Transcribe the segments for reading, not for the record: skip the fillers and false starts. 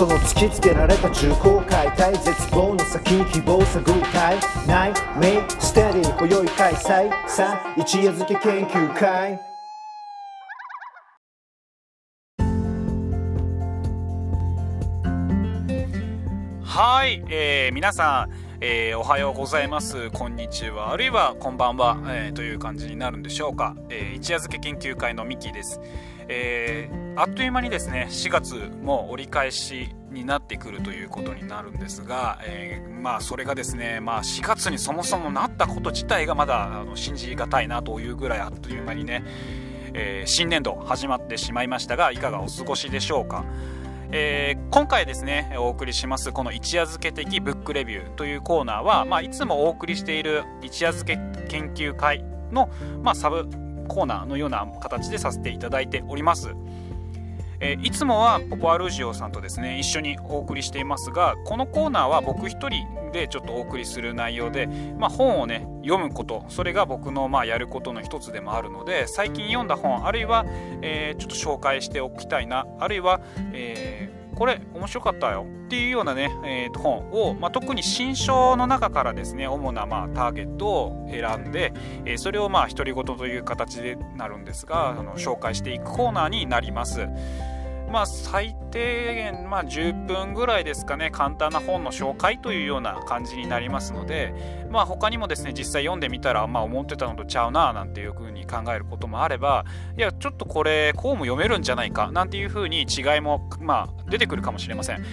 その突きつけられた中高解体絶望の先希望探る会内面ステディ今宵開催さ一夜漬け研究会。はい、皆さん、おはようございます、こんにちは、あるいはこんばんは、という感じになるんでしょうか。一夜漬け研究会のミキです。あっという間にですね、4月も折り返しになってくるということになるんですが、それがですね、4月にそもそもなったこと自体がまだ信じがたいなというぐらいあっという間にね、新年度始まってしまいましたが、いかがお過ごしでしょうか。今回ですねお送りしますこの一夜漬け的ブックレビューというコーナーは、いつもお送りしている一夜漬け研究会の、サブコーナーのような形でさせていただいております。いつもはポポアルージオさんとですね一緒にお送りしていますが、このコーナーは僕一人でちょっとお送りする内容で、本をね読むこと、それが僕のやることの一つでもあるので、最近読んだ本あるいは、ちょっと紹介しておきたいな、あるいは、これ面白かったよっていうようなね、本を、特に新書の中からですね主なターゲットを選んで、それを独り言という形でなるんですが紹介していくコーナーになります。最低限、10分ぐらいですかね、簡単な本の紹介というような感じになりますので、他にもですね実際読んでみたら、思ってたのとちゃうななんていうふうに考えることもあれば、いやちょっとこれこうも読めるんじゃないかなんていうふうに違いも、出てくるかもしれません。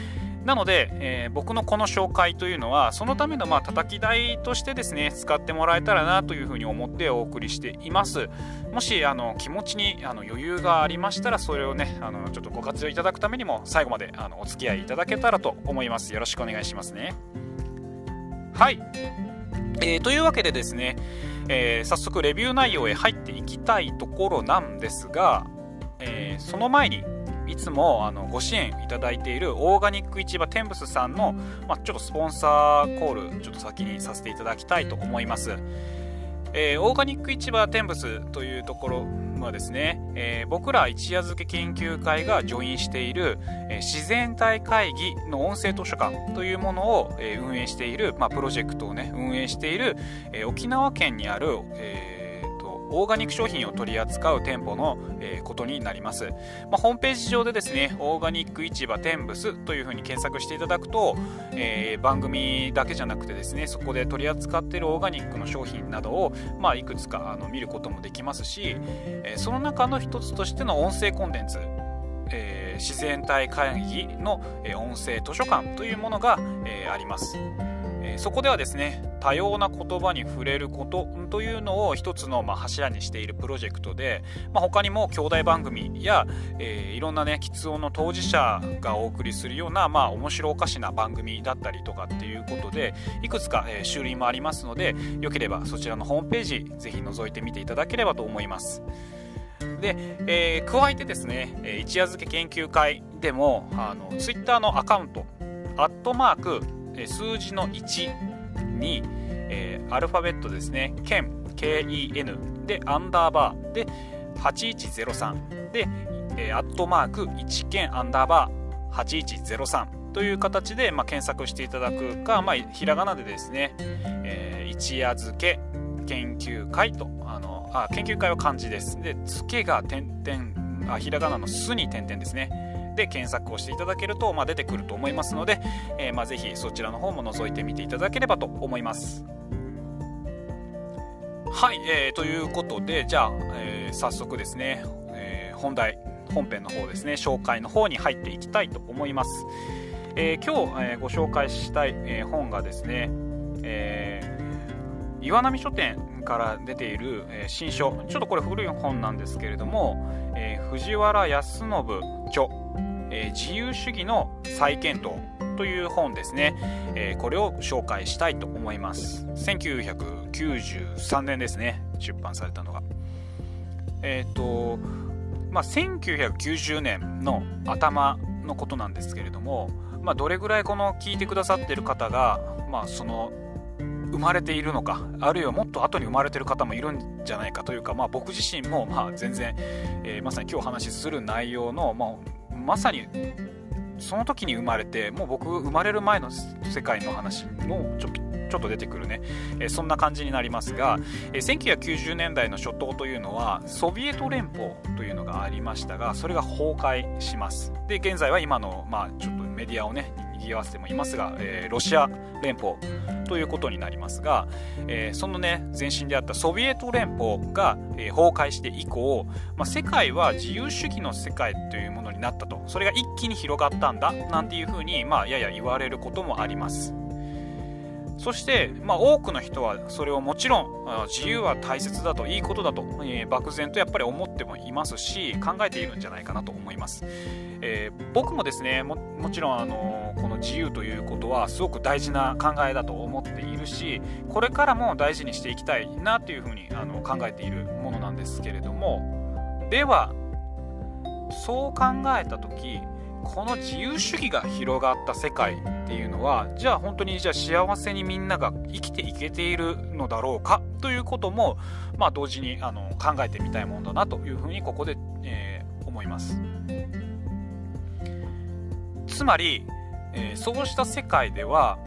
なので、僕のこの紹介というのはそのための叩き台としてですね使ってもらえたらなというふうに思ってお送りしています。もし気持ちに余裕がありましたら、それをねちょっとご活用いただくためにも最後までお付き合いいただけたらと思います。よろしくお願いしますね。はい、というわけでですね、早速レビュー内容へ入っていきたいところなんですが、その前にいつもご支援いただいているオーガニック市場テンブスさんの、ちょっとスポンサーコールちょっと先にさせていただきたいと思います。オーガニック市場テンブスというところはですね、僕ら一夜漬け研究会がジョインしている、自然体会議の音声図書館というものを、運営している、プロジェクトをね運営している、沖縄県にある、オーガニック商品を取り扱う店舗のことになります。ホームページ上でですねオーガニック市場テンブスというふうに検索していただくと、番組だけじゃなくてですねそこで取り扱っているオーガニックの商品などを、いくつか見ることもできますし、その中の一つとしての音声コンテンツ、自然体会議の音声図書館というものが、あります。そこではですね多様な言葉に触れることというのを一つの柱にしているプロジェクトで、他にも兄弟番組や、いろんなね喫音の当事者がお送りするような、面白おかしな番組だったりとかっていうことでいくつか、種類もありますので、よければそちらのホームページぜひ覗いてみていただければと思います。で、加えてですね一夜漬け研究会でもツイッターのアカウント@数字の1に、アルファベットですね、KEN、KEN で_で8103で、@1KEN_8103という形で、検索していただくか、ひらがなでですね、一夜漬け研究会と研究会は漢字です。で、漬けが点々ひらがなのすに点々ですね。で検索をしていただけると、出てくると思いますので、ぜひそちらの方も覗いてみていただければと思います。はい、ということでじゃあ、早速ですね、本編の方ですね紹介の方に入っていきたいと思います。今日、ご紹介したい、本がですね、岩波書店から出ている、新書、ちょっとこれ古い本なんですけれども、藤原康信著自由主義の再検討という本ですね。これを紹介したいと思います。1993年ですね出版されたのが。1990年の頭のことなんですけれども、どれぐらいこの聞いてくださってる方が、その生まれているのか、あるいはもっと後に生まれている方もいるんじゃないかというか、僕自身も全然、まさに今日お話しする内容の、まさにその時に生まれて、もう僕生まれる前の世界の話もちょっと出てくるね、そんな感じになりますが、1990年代の初頭というのはソビエト連邦というのがありましたが、それが崩壊します。で、現在は今の、ちょっとメディアをね賑わせてもいますが、ロシア連邦ということになりますが、そのね前身であったソビエト連邦が、崩壊して以降、世界は自由主義の世界というものになったと、それが一気に広がったんだなんていうふうに、やや言われることもあります。そして、多くの人はそれをもちろん自由は大切だと、いいことだと、漠然とやっぱり思ってもいますし、考えているんじゃないかなと思います。僕もですね、もちろんこの自由ということはすごく大事な考えだと思っているし、これからも大事にしていきたいなというふうに考えているものなんですけれども、ではそう考えたとき、この自由主義が広がった世界っていうのは、じゃあ本当に幸せにみんなが生きていけているのだろうかということも、同時に考えてみたいものだなというふうにここで、思います。つまり、そうした世界では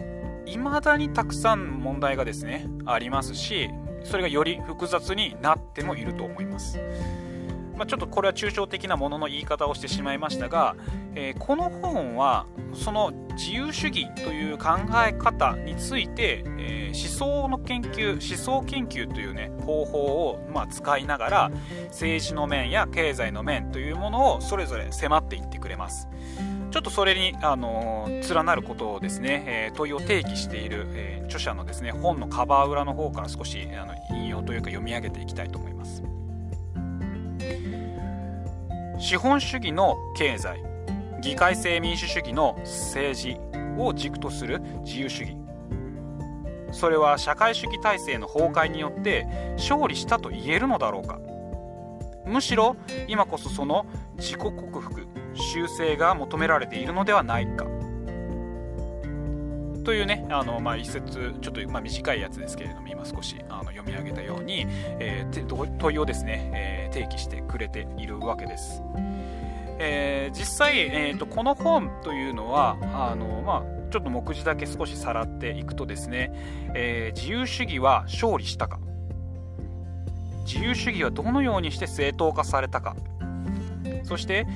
いまだにたくさん問題がですねありますし、それがより複雑になってもいると思います。ちょっとこれは抽象的なものの言い方をしてしまいましたが、この本はその自由主義という考え方について、思想研究という、方法を使いながら、政治の面や経済の面というものをそれぞれ迫っていってくれます。ちょっとそれに、連なることをですね、問いを提起している、著者のですね本のカバー裏の方から少し引用というか読み上げていきたいと思います。資本主義の経済、議会制民主主義の政治を軸とする自由主義、それは社会主義体制の崩壊によって勝利したと言えるのだろうか。むしろ今こそその自己克服、修正が求められているのではないかというね、一節、ちょっと短いやつですけれども、今少し読み上げたように、問いをですね、提起してくれているわけです。実際、この本というのはちょっと目次だけ少しさらっていくとですね、自由主義は勝利したか、自由主義はどのようにして正当化されたか、そして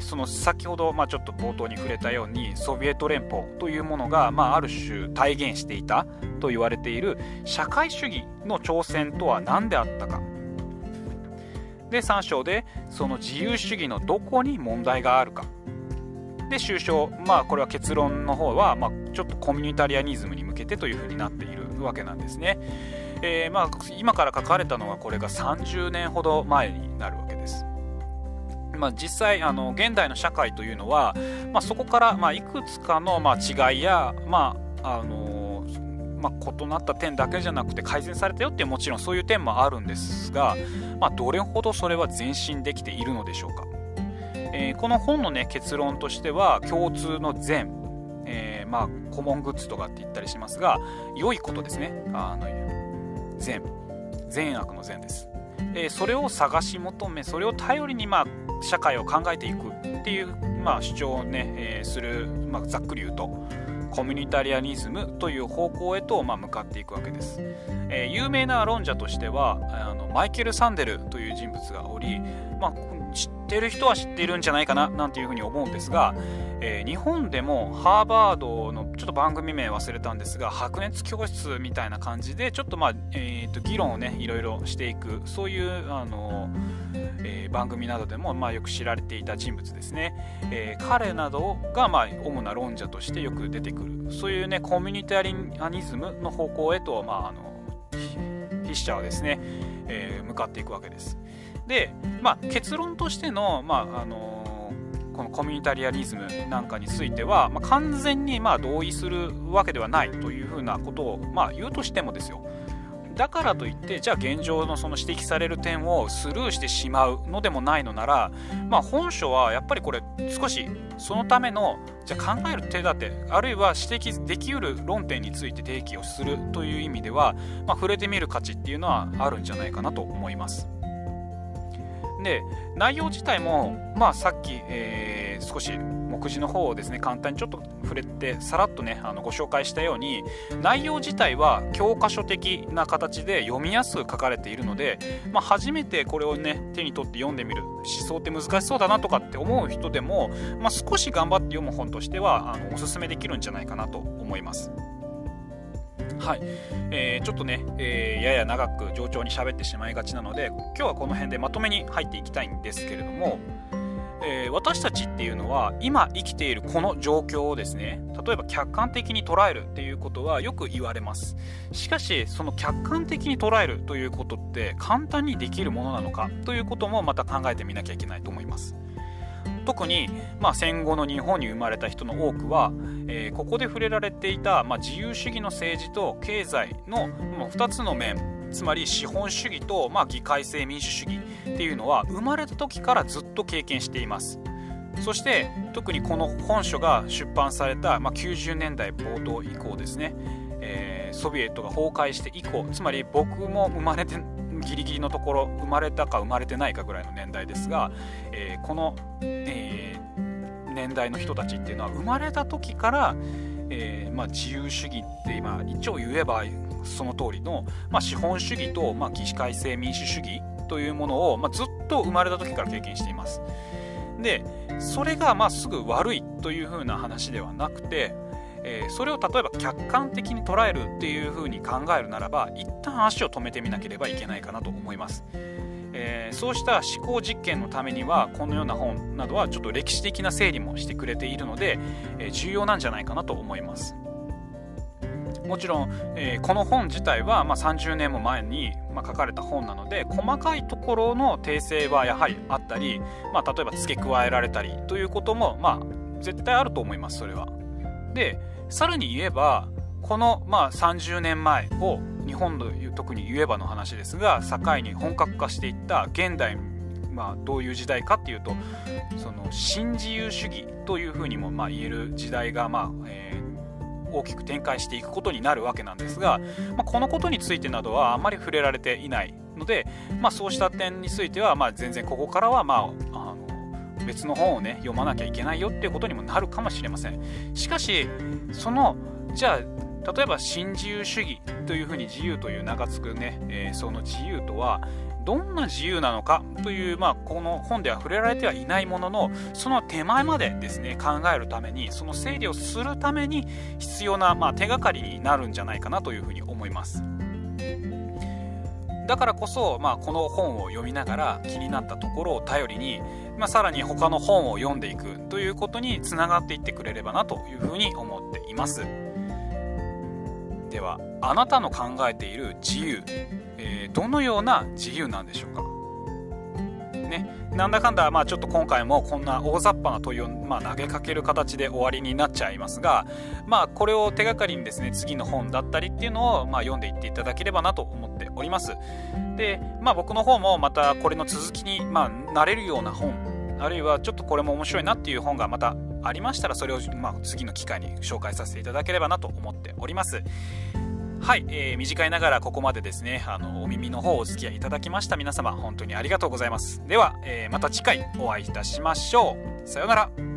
その先ほど、ちょっと冒頭に触れたように、ソビエト連邦というものが、ある種体現していたと言われている社会主義の挑戦とは何であったか。で、3章でその自由主義のどこに問題があるか。で、終章、これは結論の方は、ちょっとコミュニタリアニズムに向けてというふうになっているわけなんですね。今から書かれたのはこれが30年ほど前になるわけです。実際現代の社会というのは、そこから、いくつかの、違いや、異なった点だけじゃなくて改善されたよっていう、もちろんそういう点もあるんですが、どれほどそれは前進できているのでしょうか。この本の、結論としては、共通の善、コモングッズとかって言ったりしますが、良いことですね、善悪の善です。それを探し求め、それを頼りに社会を考えていくっていう、主張をする、ざっくり言うとコミュニタリアニズムという方向へと、向かっていくわけです。有名な論者としてはマイケル・サンデルという人物がおり、知ってる人は知っているんじゃないかななんていうふうに思うんですが、日本でもハーバードのちょっと番組名忘れたんですが、白熱教室みたいな感じでちょっと議論をいろいろしていく、そういう番組などでもよく知られていた人物ですね。彼などが主な論者としてよく出てくる、そういうコミュニタリアニズムの方向へと筆者はですね、向かっていくわけです。で、結論としての、このコミュニタリアニズムなんかについては、完全に同意するわけではないというふうなことを言うとしてもですよ、だからといってじゃあ現状のその指摘される点をスルーしてしまうのでもないのなら、本書はやっぱりこれ少しそのためのじゃあ考える手立て、あるいは指摘できうる論点について提起をするという意味では、触れてみる価値っていうのはあるんじゃないかなと思います。で、内容自体も、さっき、少し目次の方をですね簡単にちょっと触れてさらっとねご紹介したように、内容自体は教科書的な形で読みやすく書かれているので、初めてこれをね手に取って読んでみる、思想って難しそうだなとかって思う人でも、少し頑張って読む本としてはおすすめできるんじゃないかなと思います。はい、ちょっとね、やや長く冗長に喋ってしまいがちなので、今日はこの辺でまとめに入っていきたいんですけれども、私たちっていうのは今生きているこの状況をですね、例えば客観的に捉えるっていうことはよく言われます。しかしその客観的に捉えるということって簡単にできるものなのかということもまた考えてみなきゃいけないと思います。特に、戦後の日本に生まれた人の多くは、ここで触れられていた、自由主義の政治と経済の2つの面、つまり資本主義と、議会制民主主義っていうのは生まれた時からずっと経験しています。そして特にこの本書が出版された、90年代冒頭以降ですね、ソビエトが崩壊して以降、つまり僕も生まれてギリギリのところ、生まれたか生まれてないかぐらいの年代ですが、この、年代の人たちっていうのは生まれた時から、自由主義って今一応言えばその通りの、資本主義と、議会制民主主義というものを、ずっと生まれた時から経験しています。でそれがすぐ悪いというふうな話ではなくて、それを例えば客観的に捉えるっていう風に考えるならば、一旦足を止めてみなければいけないかなと思います。そうした思考実験のためにはこのような本などはちょっと歴史的な整理もしてくれているので、重要なんじゃないかなと思います。もちろん、この本自体は、30年も前に、書かれた本なので、細かいところの訂正はやはりあったり、例えば付け加えられたりということも、絶対あると思います。それはでさらに言えば、この、30年前を日本の特に言えばの話ですが、境に本格化していった現代、どういう時代かっていうと、その新自由主義というふうにも言える時代が、大きく展開していくことになるわけなんですが、このことについてなどはあまり触れられていないので、そうした点については、全然ここからは別の本をね読まなきゃいけないよっていうことにもなるかもしれません。しかしその例えば新自由主義というふうに自由という名がつくね、その自由とはどんな自由なのかという、この本では触れられてはいないものの、その手前までですね考えるために、その整理をするために必要な、手がかりになるんじゃないかなというふうに思います。だからこそ、この本を読みながら気になったところを頼りに、さらに他の本を読んでいくということにつながっていってくれればなというふうに思っています。ではあなたの考えている自由、どのような自由なんでしょうか、なんだかんだ、ちょっと今回もこんな大雑把な問いを、投げかける形で終わりになっちゃいますが、これを手がかりにですね次の本だったりっていうのを、読んでいっていただければなと思っております。で、僕の方もまたこれの続きに、なれるような本、あるいはちょっとこれも面白いなっていう本がまたありましたら、それを、次の機会に紹介させていただければなと思っております。はい、短いながらここまでですねお耳の方お付き合いいただきました皆様、本当にありがとうございます。では、また次回お会いいたしましょう。さようなら。